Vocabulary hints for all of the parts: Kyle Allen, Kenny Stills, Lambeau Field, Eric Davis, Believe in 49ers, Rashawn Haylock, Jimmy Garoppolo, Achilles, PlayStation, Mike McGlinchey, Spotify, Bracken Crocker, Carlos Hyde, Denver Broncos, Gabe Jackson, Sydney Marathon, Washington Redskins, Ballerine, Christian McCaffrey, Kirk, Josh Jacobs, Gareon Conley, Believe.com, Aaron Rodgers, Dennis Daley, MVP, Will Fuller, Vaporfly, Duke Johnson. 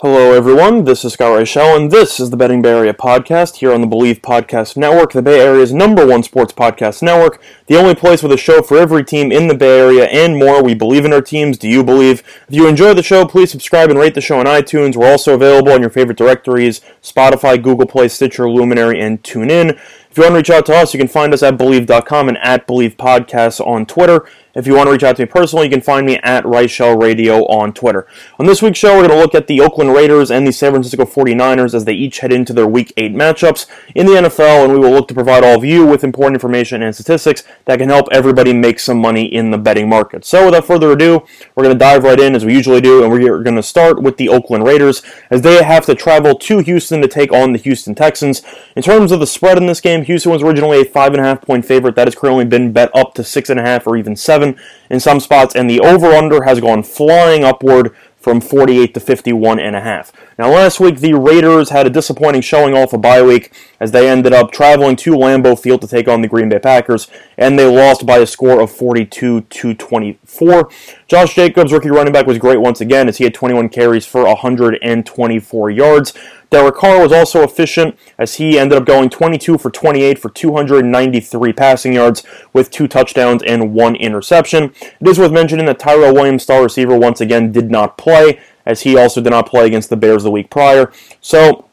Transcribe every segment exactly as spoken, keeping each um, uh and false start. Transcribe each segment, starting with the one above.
Hello, everyone. This is Scott Ray Shell, and this is the Betting Bay Area podcast here on the Believe Podcast Network, the Bay Area's number one sports podcast network, the only place with a show for every team in the Bay Area and more. We believe in our teams. Do you believe? If you enjoy the show, please subscribe and rate the show on iTunes. We're also available on your favorite directories, Spotify, Google Play, Stitcher, Luminary, and TuneIn. If you want to reach out to us, you can find us at Believe dot com and at Believe Podcasts on Twitter. If you want to reach out to me personally, you can find me at Rice Shell Radio on Twitter. On this week's show, we're going to look at the Oakland Raiders and the San Francisco forty-niners as they each head into their Week eight matchups in the N F L, and we will look to provide all of you with important information and statistics that can help everybody make some money in the betting market. So without further ado, we're going to dive right in as we usually do, and we're going to start with the Oakland Raiders as they have to travel to Houston to take on the Houston Texans. In terms of the spread in this game, Houston was originally a five and a half point favorite. That has currently been bet up to six and a half or even seven in some spots, and the over-under has gone flying upward from forty-eight to fifty-one and a half. Now, last week, the Raiders had a disappointing showing off a bye week as they ended up traveling to Lambeau Field to take on the Green Bay Packers, and they lost by a score of forty-two to twenty-four. Josh Jacobs, rookie running back, was great once again as he had twenty-one carries for one hundred twenty-four yards. Derek Carr was also efficient as he ended up going twenty-two for twenty-eight for two hundred ninety-three passing yards with two touchdowns and one interception. It is worth mentioning that Tyrell Williams, star receiver, once again did not play, as he also did not play against the Bears the week prior. So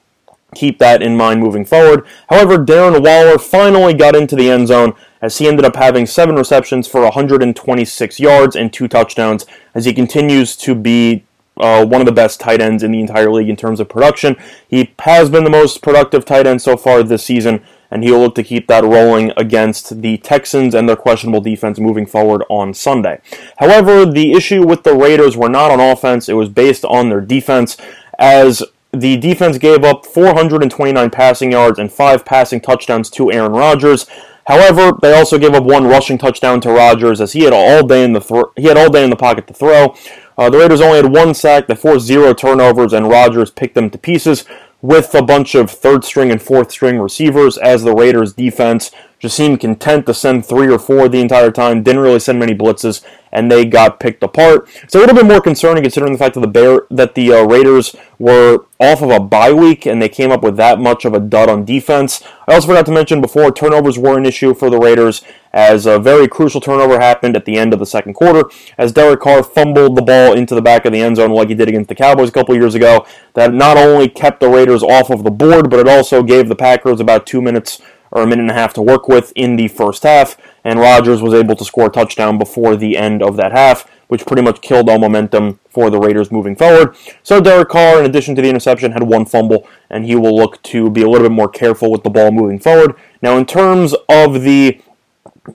keep that in mind moving forward. However, Darren Waller finally got into the end zone as he ended up having seven receptions for one hundred twenty-six yards and two touchdowns as he continues to be Uh, one of the best tight ends in the entire league in terms of production. He has been the most productive tight end so far this season, and he'll look to keep that rolling against the Texans and their questionable defense moving forward on Sunday. However, the issue with the Raiders were not on offense. It was based on their defense, as the defense gave up four hundred twenty-nine passing yards and five passing touchdowns to Aaron Rodgers. However, they also gave up one rushing touchdown to Rodgers, as he had all day in the th- he had all day in the pocket to throw. Uh, the Raiders only had one sack. They forced zero turnovers, and Rodgers picked them to pieces with a bunch of third-string and fourth-string receivers, as the Raiders' defense just seemed content to send three or four the entire time, didn't really send many blitzes, and they got picked apart. It's a little bit more concerning considering the fact that the, Bear, that the uh, Raiders were off of a bye week, and they came up with that much of a dud on defense. I also forgot to mention before, turnovers were an issue for the Raiders, as a very crucial turnover happened at the end of the second quarter, as Derek Carr fumbled the ball into the back of the end zone like he did against the Cowboys a couple years ago. That not only kept the Raiders off of the board, but it also gave the Packers about two minutes or a minute and a half to work with in the first half, and Rodgers was able to score a touchdown before the end of that half, which pretty much killed all momentum for the Raiders moving forward. So Derek Carr, in addition to the interception, had one fumble, and he will look to be a little bit more careful with the ball moving forward. Now, in terms of the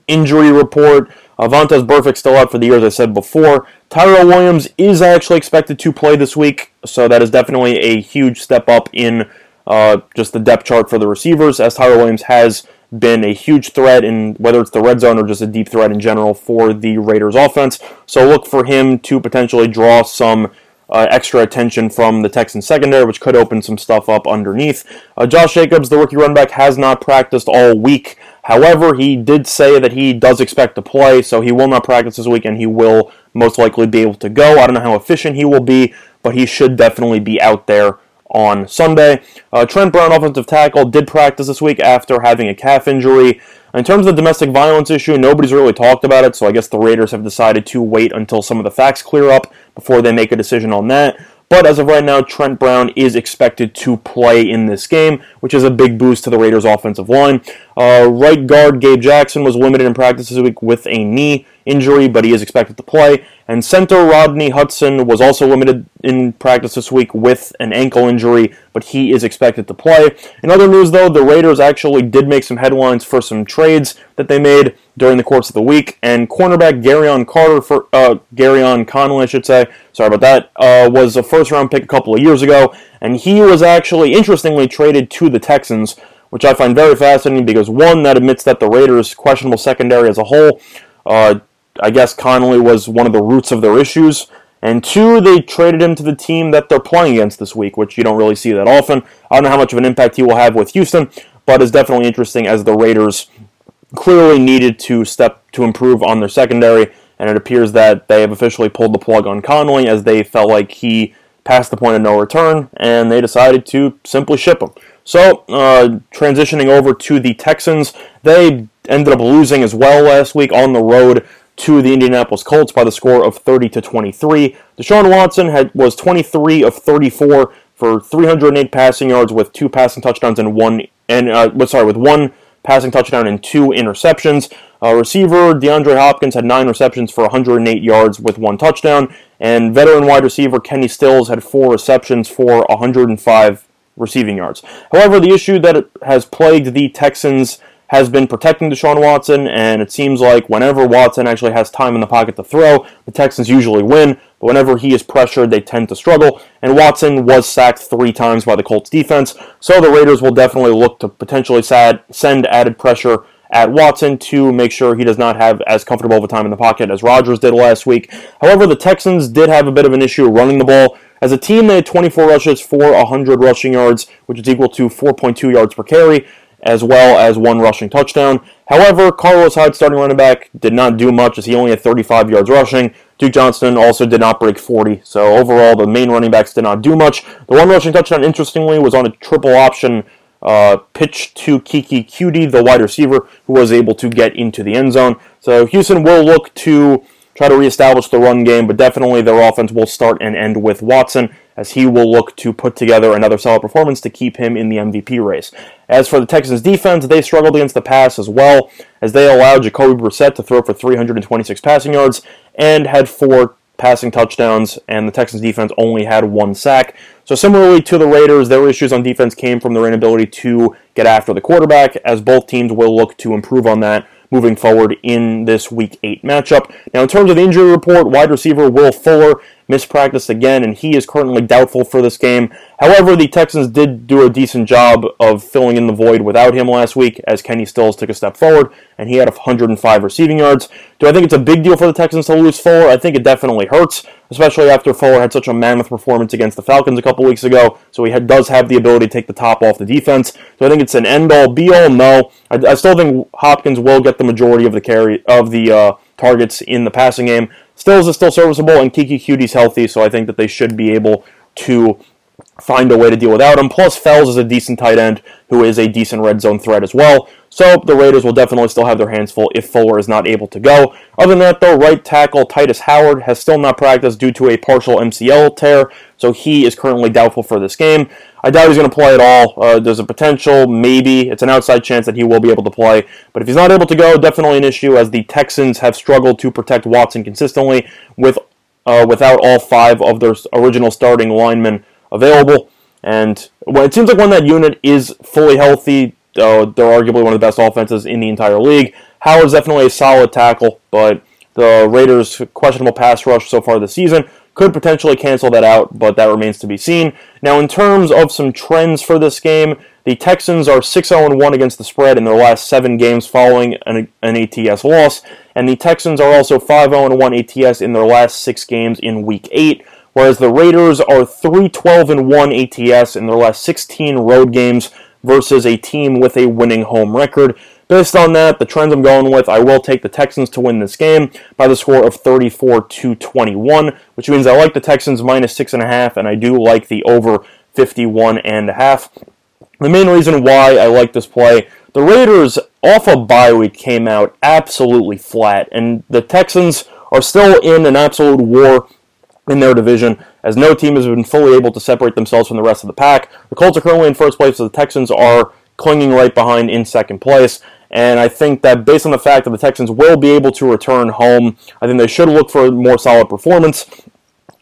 injury report, uh, Vontaze Burfict's still out for the year, as I said before. Tyrell Williams is actually expected to play this week, so that is definitely a huge step up in Uh, just the depth chart for the receivers, as Tyrell Williams has been a huge threat in whether it's the red zone or just a deep threat in general for the Raiders offense. So look for him to potentially draw some uh, extra attention from the Texans secondary, which could open some stuff up underneath. Uh, Josh Jacobs, the rookie running back, has not practiced all week. However, he did say that he does expect to play, so he will not practice this week, and he will most likely be able to go. I don't know how efficient he will be, but he should definitely be out there on Sunday. Uh, Trent Brown, offensive tackle, did practice this week after having a calf injury. In terms of the domestic violence issue, nobody's really talked about it, so I guess the Raiders have decided to wait until some of the facts clear up before they make a decision on that. But as of right now, Trent Brown is expected to play in this game, which is a big boost to the Raiders' offensive line. Uh, right guard Gabe Jackson was limited in practice this week with a knee injury, but he is expected to play. And center Rodney Hudson was also limited in practice this week with an ankle injury, but he is expected to play. In other news, though, the Raiders actually did make some headlines for some trades that they made during the course of the week, and cornerback Gareon Carter, for, uh, Gareon Conley, I should say, sorry about that, uh, was a first-round pick a couple of years ago, and he was actually, interestingly, traded to the Texans, which I find very fascinating because, one, that admits that the Raiders' questionable secondary as a whole, uh, I guess Conley was one of the roots of their issues, and two, they traded him to the team that they're playing against this week, which you don't really see that often. I don't know how much of an impact he will have with Houston, but it's definitely interesting as the Raiders clearly needed to step to improve on their secondary, and it appears that they have officially pulled the plug on Conley as they felt like he passed the point of no return, and they decided to simply ship him. So, uh, transitioning over to the Texans, they ended up losing as well last week on the road to the Indianapolis Colts by the score of thirty to twenty-three. Deshaun Watson had, was twenty-three of thirty-four for three hundred eight passing yards with two passing touchdowns and one and uh, sorry with one passing touchdown and two interceptions. Uh, receiver DeAndre Hopkins had nine receptions for one hundred eight yards with one touchdown, and veteran wide receiver Kenny Stills had four receptions for one hundred five receiving yards. However, the issue that has plagued the Texans has been protecting Deshaun Watson, and it seems like whenever Watson actually has time in the pocket to throw, the Texans usually win, but whenever he is pressured, they tend to struggle, and Watson was sacked three times by the Colts defense, so the Raiders will definitely look to potentially send added pressure at Watson to make sure he does not have as comfortable of a time in the pocket as Rodgers did last week. However, the Texans did have a bit of an issue running the ball. As a team, they had twenty-four rushes for one hundred rushing yards, which is equal to four point two yards per carry, as well as one rushing touchdown. However, Carlos Hyde, starting running back, did not do much as he only had thirty-five yards rushing. Duke Johnson also did not break forty, so overall the main running backs did not do much. The one rushing touchdown, interestingly, was on a triple option uh, pitch to Kiki Cutie, the wide receiver, who was able to get into the end zone. So Houston will look to try to reestablish the run game, but definitely their offense will start and end with Watson, as he will look to put together another solid performance to keep him in the M V P race. As for the Texans' defense, they struggled against the pass as well, as they allowed Jacoby Brissett to throw for three hundred twenty-six passing yards and had four passing touchdowns, and the Texans' defense only had one sack. So similarly to the Raiders, their issues on defense came from their inability to get after the quarterback, as both teams will look to improve on that moving forward in this Week eight matchup. Now, in terms of the injury report, wide receiver Will Fuller mispracticed again, and he is currently doubtful for this game. However, the Texans did do a decent job of filling in the void without him last week, as Kenny Stills took a step forward, and he had one hundred five receiving yards. Do I think it's a big deal for the Texans to lose Fuller? I think it definitely hurts, especially after Fuller had such a mammoth performance against the Falcons a couple weeks ago, so he had, does have the ability to take the top off the defense. So I think it's an end-all, be-all, no. I, I still think Hopkins will get the majority of the carry of the uh, targets in the passing game. Stills is still serviceable, and Kiki Cutie's healthy, so I think that they should be able to find a way to deal without him. Plus, Fells is a decent tight end who is a decent red zone threat as well. So the Raiders will definitely still have their hands full if Fuller is not able to go. Other than that, though, right tackle Titus Howard has still not practiced due to a partial M C L tear, so he is currently doubtful for this game. I doubt he's going to play at all. Uh, there's a potential, maybe, it's an outside chance that he will be able to play. But if he's not able to go, definitely an issue, as the Texans have struggled to protect Watson consistently with uh, without all five of their original starting linemen available. And well, it seems like when that unit is fully healthy, uh, they're arguably one of the best offenses in the entire league. Howard's definitely a solid tackle, but the Raiders' questionable pass rush so far this season could potentially cancel that out, but that remains to be seen. Now, in terms of some trends for this game, the Texans are six and one against the spread in their last seven games following an, an A T S loss, and the Texans are also five and one A T S in their last six games in Week eight, whereas the Raiders are three twelve and one A T S in their last sixteen road games versus a team with a winning home record. Based on that, the trends I'm going with, I will take the Texans to win this game by the score of thirty-four to twenty-one, which means I like the Texans minus six point five, and I do like the over fifty-one point five. The main reason why I like this play, the Raiders off a bye week came out absolutely flat, and the Texans are still in an absolute war in their division, as no team has been fully able to separate themselves from the rest of the pack. The Colts are currently in first place, so the Texans are clinging right behind in second place. And I think that based on the fact that the Texans will be able to return home, I think they should look for a more solid performance.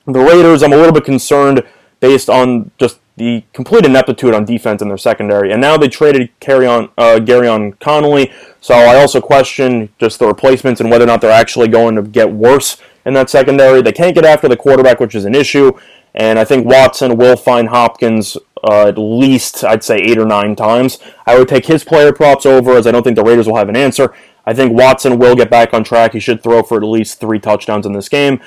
The Raiders, I'm a little bit concerned based on just the complete ineptitude on defense in their secondary. And now they traded Gareon, uh, Gareon Conley, so I also question just the replacements and whether or not they're actually going to get worse in that secondary. They can't get after the quarterback, which is an issue. And I think Watson will find Hopkins uh, at least, I'd say, eight or nine times. I would take his player props over, as I don't think the Raiders will have an answer. I think Watson will get back on track. He should throw for at least three touchdowns in this game.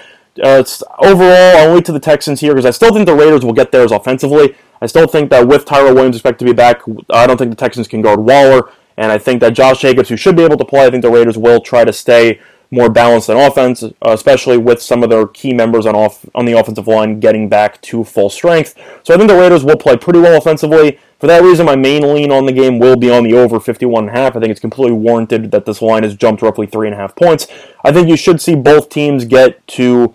Uh, it's overall, I'll wait to the Texans here, because I still think the Raiders will get theirs offensively. I still think that with Tyrell Williams expected to be back, I don't think the Texans can guard Waller. And I think that Josh Jacobs, who should be able to play, I think the Raiders will try to stay more balanced on offense, especially with some of their key members on off on the offensive line getting back to full strength. So I think the Raiders will play pretty well offensively. For that reason, my main lean on the game will be on the over fifty-one point five. I think it's completely warranted that this line has jumped roughly three point five points. I think you should see both teams get to...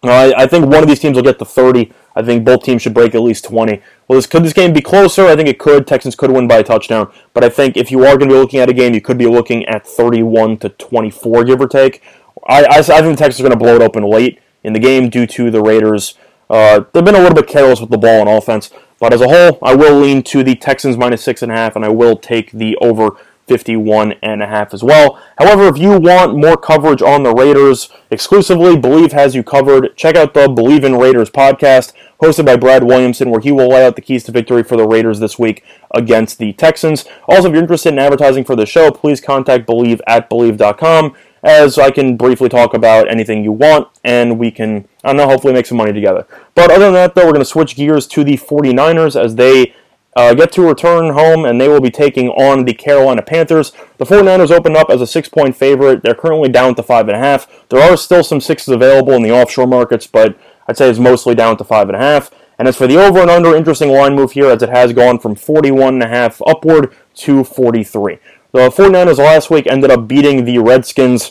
Uh, I think one of these teams will get to thirty. I think both teams should break at least twenty. Well, this, could this game be closer? I think it could. Texans could win by a touchdown. But I think if you are going to be looking at a game, you could be looking at thirty-one to twenty-four, give or take. I, I, I think the Texans are going to blow it open late in the game due to the Raiders. Uh, they've been a little bit careless with the ball on offense. But as a whole, I will lean to the Texans minus six point five, and I will take the over fifty-one point five as well. However, if you want more coverage on the Raiders exclusively, Believe has you covered. Check out the Believe in Raiders podcast, hosted by Brad Williamson, where he will lay out the keys to victory for the Raiders this week against the Texans. Also, if you're interested in advertising for the show, please contact Believe at Believe dot com, as I can briefly talk about anything you want, and we can, I don't know, hopefully make some money together. But other than that, though, we're going to switch gears to the forty-niners as they Uh, get to return home, and they will be taking on the Carolina Panthers. The forty-niners opened up as a six-point favorite. They're currently down to five point five. There are still some sixes available in the offshore markets, but I'd say it's mostly down to five point five. And as for the over and under, interesting line move here, as it has gone from forty-one point five upward to forty-three. The forty-niners last week ended up beating the Redskins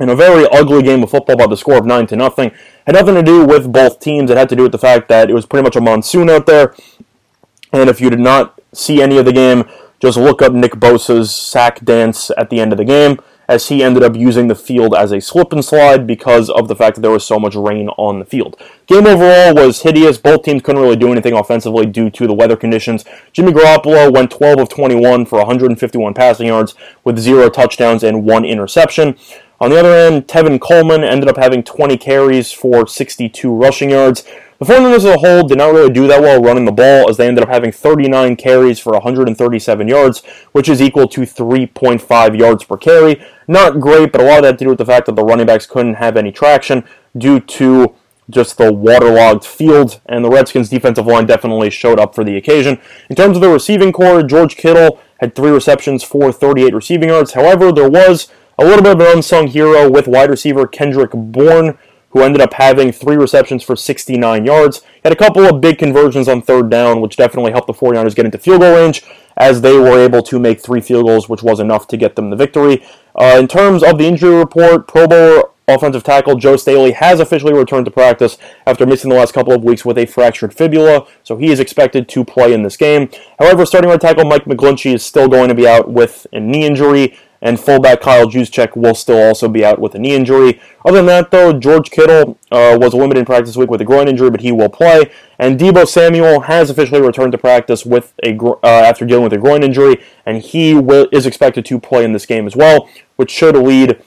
in a very ugly game of football by the score of nine to nothing. Had nothing to do with both teams. It had to do with the fact that it was pretty much a monsoon out there. And if you did not see any of the game, just look up Nick Bosa's sack dance at the end of the game, as he ended up using the field as a slip and slide because of the fact that there was so much rain on the field. Game overall was hideous. Both teams couldn't really do anything offensively due to the weather conditions. Jimmy Garoppolo went twelve of twenty-one for one hundred fifty-one passing yards with zero touchdowns and one interception. On the other end, Tevin Coleman ended up having twenty carries for sixty-two rushing yards. The forty-niners as a whole did not really do that well running the ball, as they ended up having thirty-nine carries for one hundred thirty-seven yards, which is equal to three point five yards per carry. Not great, but a lot of that had to do with the fact that the running backs couldn't have any traction due to just the waterlogged field, and the Redskins' defensive line definitely showed up for the occasion. In terms of the receiving corps, George Kittle had three receptions for thirty-eight receiving yards. However, there was a little bit of an unsung hero with wide receiver Kendrick Bourne, who ended up having three receptions for sixty-nine yards. He had a couple of big conversions on third down, which definitely helped the forty-niners get into field goal range, as they were able to make three field goals, which was enough to get them the victory. Uh, in terms of the injury report, Pro Bowl offensive tackle Dennis Daley has officially returned to practice after missing the last couple of weeks with a fractured fibula, so he is expected to play in this game. However, starting right tackle Mike McGlinchey is still going to be out with a knee injury, and fullback Kyle Juszczyk will still also be out with a knee injury. Other than that, though, George Kittle uh, was limited in practice week with a groin injury, but he will play. And Deebo Samuel has officially returned to practice with a gro- uh, after dealing with a groin injury, and he will- is expected to play in this game as well, which should lead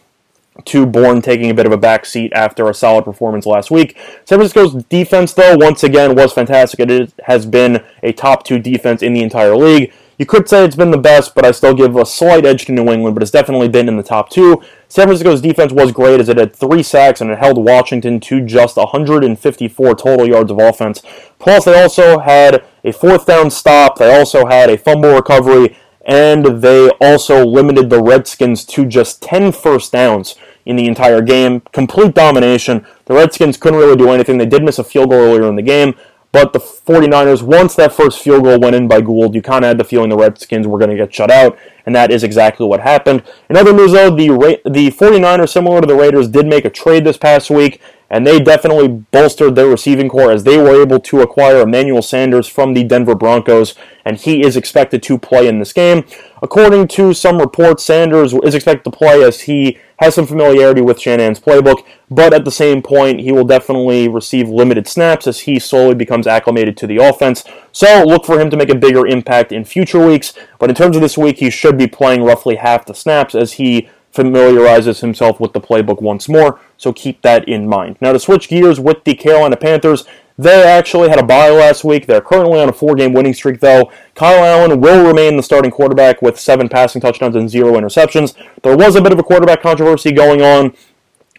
to Bourne taking a bit of a backseat after a solid performance last week. San Francisco's defense, though, once again was fantastic. It has been a top-two defense in the entire league. You could say it's been the best, but I still give a slight edge to New England, but it's definitely been in the top two. San Francisco's defense was great, as it had three sacks and it held Washington to just one hundred fifty-four total yards of offense. Plus, they also had a fourth down stop, they also had a fumble recovery, and they also limited the Redskins to just ten first downs in the entire game. Complete domination. The Redskins couldn't really do anything. They did miss a field goal earlier in the game. But the forty-niners, once that first field goal went in by Gould, you kind of had the feeling the Redskins were going to get shut out, and that is exactly what happened. In other news, though, the, Ra- the 49ers, similar to the Raiders, did make a trade this past week, and they definitely bolstered their receiving core as they were able to acquire Emmanuel Sanders from the Denver Broncos, and he is expected to play in this game. According to some reports, Sanders is expected to play as he has some familiarity with Shanahan's playbook, but at the same point, he will definitely receive limited snaps as he slowly becomes acclimated to the offense. So look for him to make a bigger impact in future weeks, but in terms of this week, he should be playing roughly half the snaps as he familiarizes himself with the playbook once more, so keep that in mind. Now to switch gears with the Carolina Panthers, they actually had a bye last week. They're currently on a four-game winning streak, though. Kyle Allen will remain the starting quarterback with seven passing touchdowns and zero interceptions. There was a bit of a quarterback controversy going on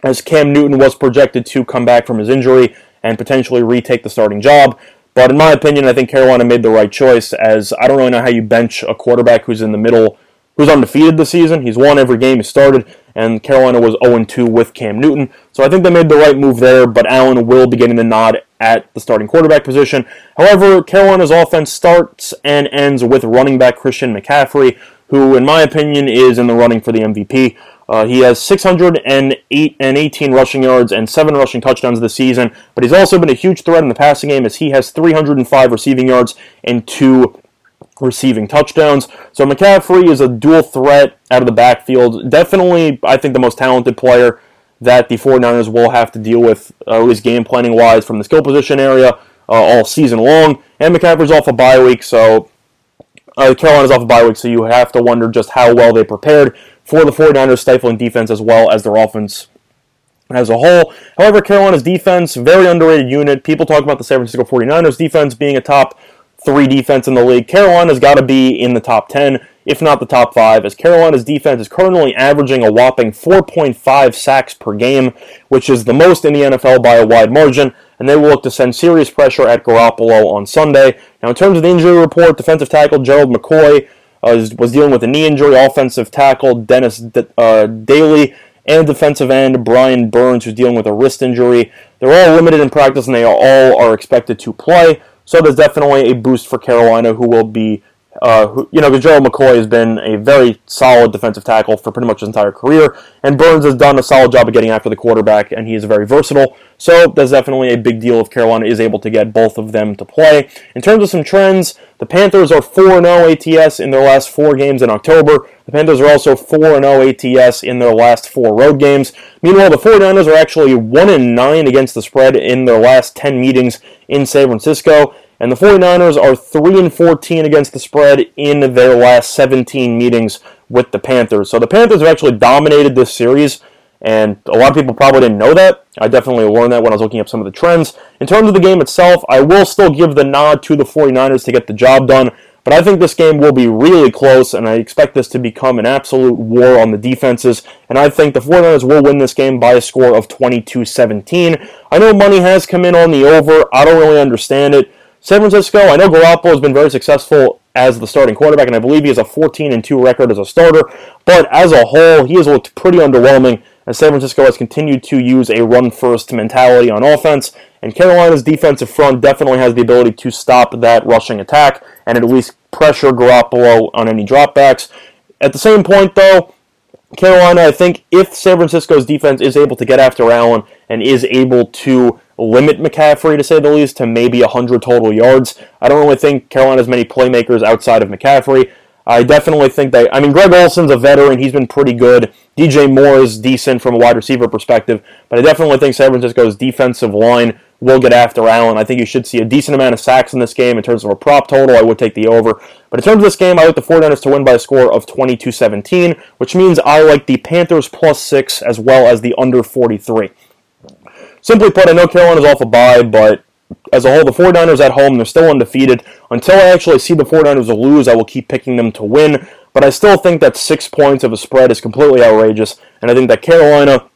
as Cam Newton was projected to come back from his injury and potentially retake the starting job. But in my opinion, I think Carolina made the right choice, as I don't really know how you bench a quarterback who's in the middle, who's undefeated this season. He's won every game he started, and Carolina was oh and two with Cam Newton. So I think they made the right move there, but Allen will be getting the nod at the starting quarterback position. However, Carolina's offense starts and ends with running back Christian McCaffrey, who, in my opinion, is in the running for the M V P. Uh, he has six hundred eighteen rushing yards and seven rushing touchdowns this season, but he's also been a huge threat in the passing game as he has three hundred five receiving yards and two receiving touchdowns. So McCaffrey is a dual threat out of the backfield. Definitely, I think, the most talented player that the 49ers will have to deal with, uh, at least game planning wise, from the skill position area uh, all season long. And McCaffrey's off a bye week, so uh, Carolina's off a bye week, so you have to wonder just how well they prepared for the 49ers stifling defense as well as their offense as a whole. However, Carolina's defense, very underrated unit. People talk about the San Francisco 49ers defense being a top three defense in the league. Carolina's got to be in the top ten, if not the top five, as Carolina's defense is currently averaging a whopping four point five sacks per game, which is the most in the N F L by a wide margin, and they will look to send serious pressure at Garoppolo on Sunday. Now, in terms of the injury report, defensive tackle Gerald McCoy uh, was dealing with a knee injury, offensive tackle Dennis D- uh, Daley, and defensive end Brian Burns, who's dealing with a wrist injury. They're all limited in practice, and they are all are expected to play. So there's definitely a boost for Carolina, who will be, uh, who, you know, because Gerald McCoy has been a very solid defensive tackle for pretty much his entire career, and Burns has done a solid job of getting after the quarterback, and he is very versatile. So that's definitely a big deal if Carolina is able to get both of them to play. In terms of some trends, the Panthers are four and oh A T S in their last four games in October. The Panthers are also four and oh A T S in their last four road games. Meanwhile, the 49ers are actually one and nine against the spread in their last ten meetings in San Francisco, and the 49ers are three and fourteen against the spread in their last seventeen meetings with the Panthers. So the Panthers have actually dominated this series, and a lot of people probably didn't know that. I definitely learned that when I was looking up some of the trends. In terms of the game itself, I will still give the nod to the 49ers to get the job done, but I think this game will be really close, and I expect this to become an absolute war on the defenses, and I think the 49ers will win this game by a score of twenty-two seventeen. I know money has come in on the over. I don't really understand it. San Francisco, I know Garoppolo has been very successful as the starting quarterback, and I believe he has a fourteen and two record as a starter, but as a whole, he has looked pretty underwhelming, and San Francisco has continued to use a run-first mentality on offense, and Carolina's defensive front definitely has the ability to stop that rushing attack and at least pressure Garoppolo on any dropbacks. At the same point, though, Carolina, I think if San Francisco's defense is able to get after Allen and is able to limit McCaffrey, to say the least, to maybe one hundred total yards, I don't really think Carolina has many playmakers outside of McCaffrey. I definitely think they, I mean, Greg Olson's a veteran. He's been pretty good. D J Moore is decent from a wide receiver perspective. But I definitely think San Francisco's defensive line will get after Allen. I think you should see a decent amount of sacks in this game. In terms of a prop total, I would take the over. But in terms of this game, I like the 49ers to win by a score of twenty-two seventeen, which means I like the Panthers plus six as well as the under forty-three. Simply put, I know Carolina's off a bye, but as a whole, the 49ers at home, they're still undefeated. Until I actually see the 49ers lose, I will keep picking them to win. But I still think that six points of a spread is completely outrageous, and I think that Carolina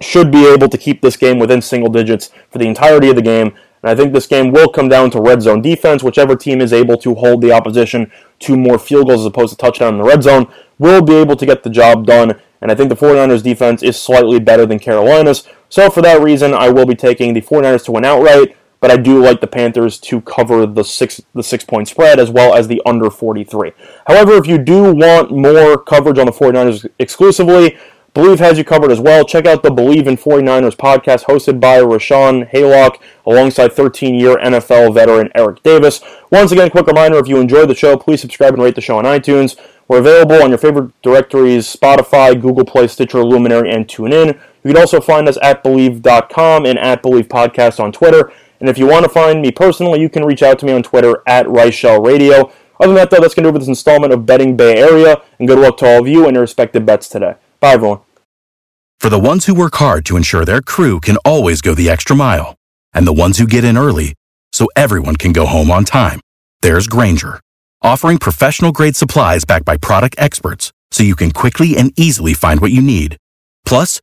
should be able to keep this game within single digits for the entirety of the game. And I think this game will come down to red zone defense. Whichever team is able to hold the opposition to more field goals as opposed to touchdown in the red zone will be able to get the job done. And I think the 49ers defense is slightly better than Carolina's. So for that reason, I will be taking the 49ers to win outright but I do like the Panthers to cover the six the six-point spread as well as the under forty-three. However, if you do want more coverage on the 49ers exclusively, Believe has you covered as well. Check out the Believe in 49ers podcast hosted by Rashawn Haylock alongside thirteen-year N F L veteran Eric Davis. Once again, quick reminder, if you enjoyed the show, please subscribe and rate the show on iTunes. We're available on your favorite directories, Spotify, Google Play, Stitcher, Luminary, and TuneIn. You can also find us at Believe dot com and at Believe Podcast on Twitter. And if you want to find me personally, you can reach out to me on Twitter at Rice Shell Radio. Other than that, though, that's going to do it for this installment of Betting Bay Area, and good luck to all of you and your respective bets today. Bye, everyone. For the ones who work hard to ensure their crew can always go the extra mile, and the ones who get in early so everyone can go home on time, there's Grainger, offering professional-grade supplies backed by product experts so you can quickly and easily find what you need. Plus,